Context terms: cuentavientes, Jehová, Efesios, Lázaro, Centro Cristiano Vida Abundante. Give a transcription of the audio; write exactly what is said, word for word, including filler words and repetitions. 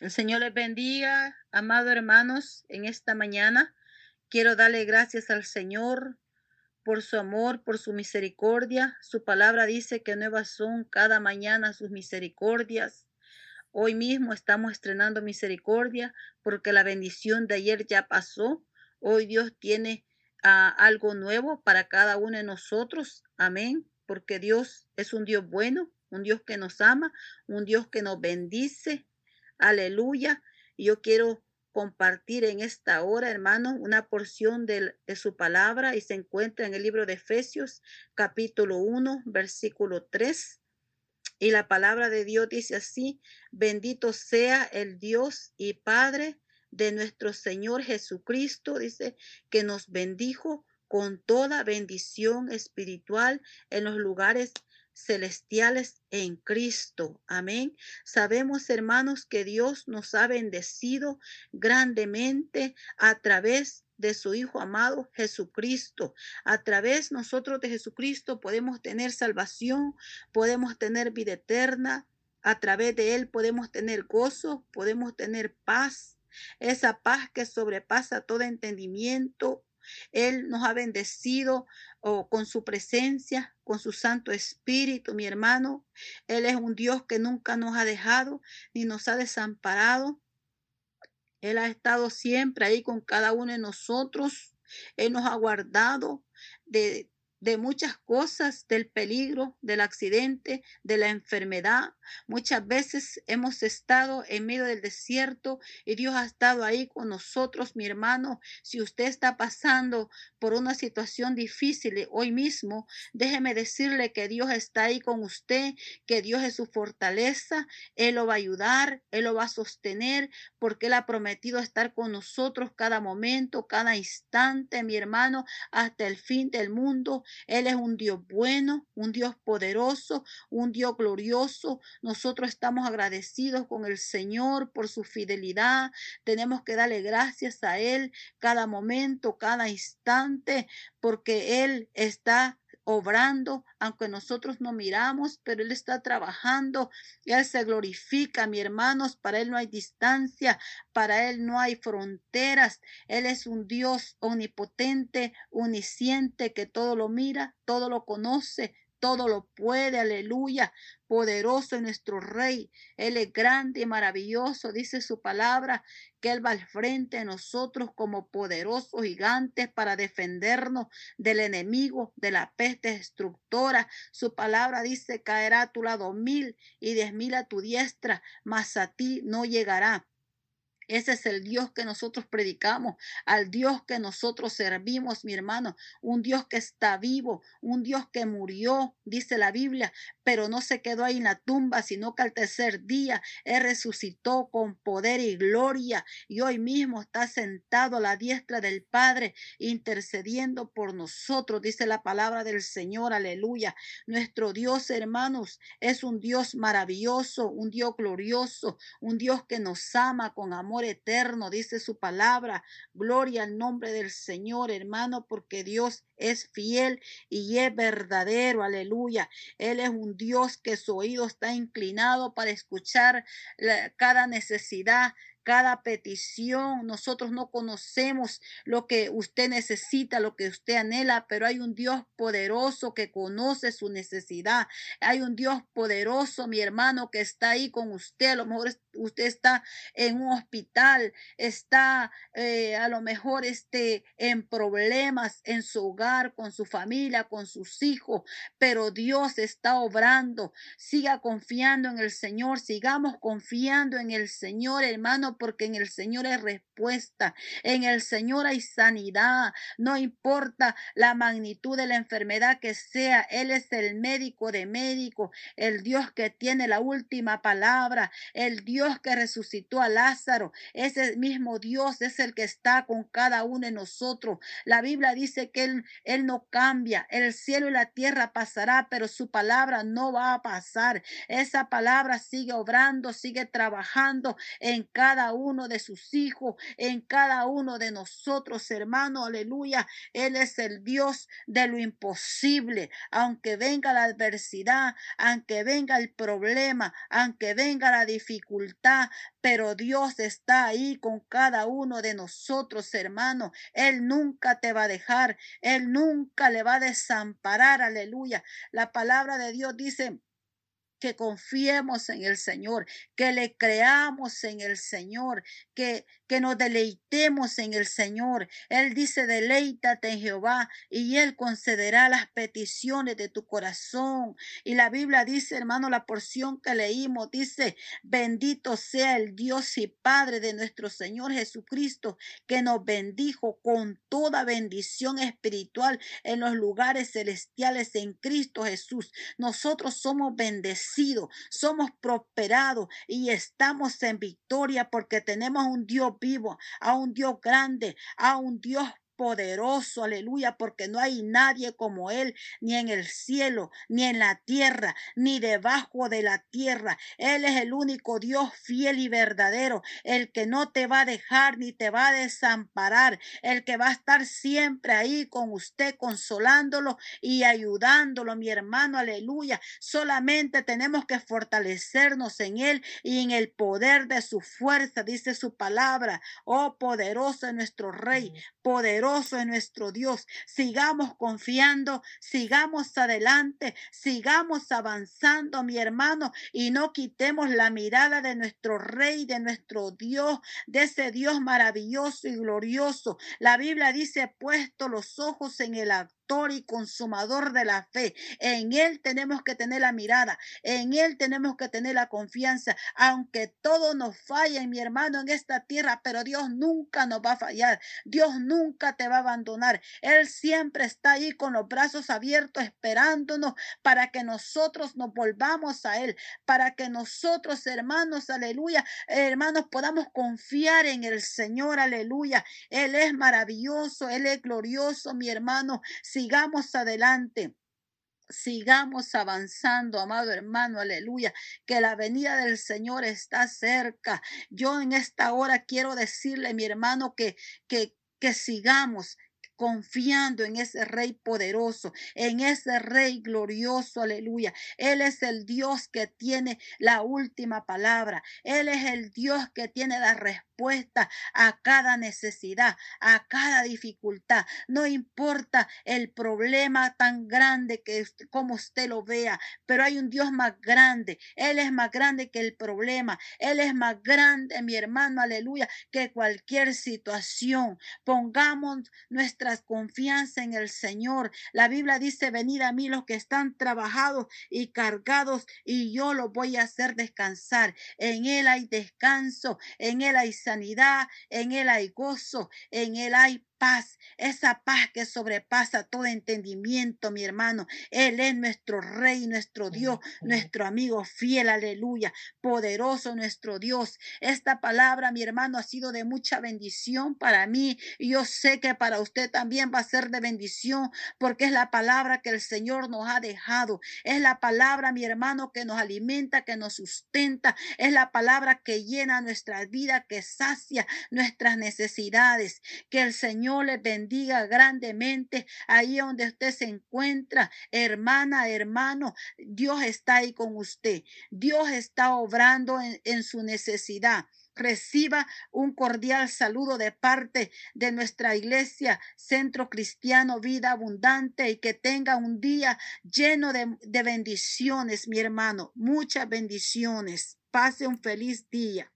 El Señor les bendiga, amados hermanos, en esta mañana. Quiero darle gracias al Señor por su amor, por su misericordia. Su palabra dice que nuevas son cada mañana sus misericordias. Hoy mismo estamos estrenando misericordia porque la bendición de ayer ya pasó. Hoy Dios tiene uh, algo nuevo para cada uno de nosotros. Amén. Porque Dios es un Dios bueno, un Dios que nos ama, un Dios que nos bendice. Aleluya. Yo quiero compartir en esta hora, hermanos, una porción de, de su palabra y se encuentra en el libro de Efesios, capítulo uno, versículo tres. Y la palabra de Dios dice así: bendito sea el Dios y Padre de nuestro Señor Jesucristo, dice, que nos bendijo con toda bendición espiritual en los lugares celestiales en Cristo. Amén. Sabemos, hermanos, que Dios nos ha bendecido grandemente a través de su Hijo amado Jesucristo. A través nosotros de Jesucristo podemos tener salvación, podemos tener vida eterna. A través de Él podemos tener gozo, podemos tener paz, esa paz que sobrepasa todo entendimiento. Él nos ha bendecido oh, con su presencia, con su Santo Espíritu, mi hermano. Él es un Dios que nunca nos ha dejado ni nos ha desamparado. Él ha estado siempre ahí con cada uno de nosotros. Él nos ha guardado de, de muchas cosas, del peligro, del accidente, de la enfermedad. Muchas veces hemos estado en medio del desierto y Dios ha estado ahí con nosotros, mi hermano. Si usted está pasando por una situación difícil hoy mismo, déjeme decirle que Dios está ahí con usted, que Dios es su fortaleza. Él lo va a ayudar, Él lo va a sostener, porque Él ha prometido estar con nosotros cada momento, cada instante, mi hermano, hasta el fin del mundo. Él es un Dios bueno, un Dios poderoso, un Dios glorioso. Nosotros estamos agradecidos con el Señor por su fidelidad. Tenemos que darle gracias a Él cada momento, cada instante, porque Él está obrando, aunque nosotros no miramos, pero Él está trabajando. Él se glorifica, mis hermanos. Para Él no hay distancia, para Él no hay fronteras. Él es un Dios omnipotente, omnisciente, que todo lo mira, todo lo conoce, todo lo puede. Aleluya. Poderoso es nuestro Rey. Él es grande y maravilloso. Dice su palabra que Él va al frente de nosotros como poderosos gigantes para defendernos del enemigo, de la peste destructora. Su palabra dice: caerá a tu lado mil y diez mil a tu diestra, mas a ti no llegará. Ese es el Dios que nosotros predicamos, al Dios que nosotros servimos, mi hermano. Un Dios que está vivo, un Dios que murió, dice la Biblia, pero no se quedó ahí en la tumba, sino que al tercer día Él resucitó con poder y gloria. Y hoy mismo está sentado a la diestra del Padre, intercediendo por nosotros, dice la palabra del Señor. Aleluya. Nuestro Dios, hermanos, es un Dios maravilloso, un Dios glorioso, un Dios que nos ama con amor eterno, dice su palabra. Gloria al nombre del Señor, hermano, porque Dios es fiel y es verdadero. Aleluya. Él es un Dios que su oído está inclinado para escuchar la, cada necesidad, cada petición. Nosotros no conocemos lo que usted necesita, lo que usted anhela, pero hay un Dios poderoso que conoce su necesidad. Hay un Dios poderoso, mi hermano, que está ahí con usted. A lo mejor usted está en un hospital, está eh, a lo mejor este, en problemas en su hogar, con su familia, con sus hijos, pero Dios está obrando. Siga confiando en el Señor, sigamos confiando en el Señor, hermano, porque en el Señor hay respuesta, en el Señor hay sanidad. No importa la magnitud de la enfermedad que sea, Él es el médico de médicos, el Dios que tiene la última palabra, el Dios que resucitó a Lázaro. Ese mismo Dios es el que está con cada uno de nosotros. La Biblia dice que Él, Él no cambia. El cielo y la tierra pasará, pero su palabra no va a pasar. Esa palabra sigue obrando, sigue trabajando en cada cada uno de sus hijos, en cada uno de nosotros, hermano, aleluya. Él es el Dios de lo imposible. Aunque venga la adversidad, aunque venga el problema, aunque venga la dificultad, pero Dios está ahí con cada uno de nosotros, hermano. Él nunca te va a dejar, Él nunca le va a desamparar, aleluya. La palabra de Dios dice que confiemos en el Señor, que le creamos en el Señor, que, que nos deleitemos en el Señor. Él dice, deleítate en Jehová y Él concederá las peticiones de tu corazón. Y la Biblia dice, hermano, la porción que leímos dice, bendito sea el Dios y Padre de nuestro Señor Jesucristo, que nos bendijo con toda bendición espiritual en los lugares celestiales en Cristo Jesús. Nosotros somos bendecidos, somos prosperados y estamos en victoria porque tenemos a un Dios vivo, a un Dios grande, a un Dios poderoso, aleluya, porque no hay nadie como Él, ni en el cielo, ni en la tierra, ni debajo de la tierra. Él es el único Dios fiel y verdadero, el que no te va a dejar ni te va a desamparar, el que va a estar siempre ahí con usted, consolándolo y ayudándolo, mi hermano, aleluya. Solamente tenemos que fortalecernos en Él y en el poder de su fuerza, dice su palabra. Oh, poderoso es nuestro Rey, poderoso es nuestro Dios. Sigamos confiando, sigamos adelante, sigamos avanzando, mi hermano, y no quitemos la mirada de nuestro Rey, de nuestro Dios, de ese Dios maravilloso y glorioso. La Biblia dice, puesto los ojos en el actor y consumador de la fe. En Él tenemos que tener la mirada, en Él tenemos que tener la confianza, aunque todo nos falle, mi hermano, en esta tierra, pero Dios nunca nos va a fallar, Dios nunca te va a abandonar. Él siempre está ahí con los brazos abiertos, esperándonos para que nosotros nos volvamos a Él, para que nosotros, hermanos, aleluya, hermanos, podamos confiar en el Señor, aleluya. Él es maravilloso, Él es glorioso, mi hermano. Sigamos adelante, sigamos avanzando, amado hermano, aleluya, que la venida del Señor está cerca. Yo en esta hora quiero decirle, mi hermano, que, que, que sigamos confiando en ese Rey poderoso, en ese Rey glorioso, aleluya. Él es el Dios que tiene la última palabra. Él es el Dios que tiene la respuesta a cada necesidad, a cada dificultad. No importa el problema tan grande que como usted lo vea, pero hay un Dios más grande. Él es más grande que el problema. Él es más grande, mi hermano, aleluya, que cualquier situación. Pongamos nuestra confianza en el Señor. La Biblia dice, venid a mí los que están trabajados y cargados y yo los voy a hacer descansar. En Él hay descanso, en Él hay sanidad, en Él hay gozo, en Él hay paz, esa paz que sobrepasa todo entendimiento, mi hermano. Él es nuestro Rey, nuestro Dios, nuestro amigo fiel, aleluya, poderoso nuestro Dios. Esta palabra, mi hermano, ha sido de mucha bendición para mí y yo sé que para usted también va a ser de bendición, porque es la palabra que el Señor nos ha dejado, es la palabra, mi hermano, que nos alimenta, que nos sustenta, es la palabra que llena nuestra vida, que sacia nuestras necesidades. Que el Señor les bendiga grandemente ahí donde usted se encuentra, hermana, hermano. Dios está ahí con usted, Dios está obrando en, en su necesidad. Reciba un cordial saludo de parte de nuestra iglesia Centro Cristiano Vida Abundante y que tenga un día lleno de, de bendiciones, mi hermano, muchas bendiciones. Pase un feliz día.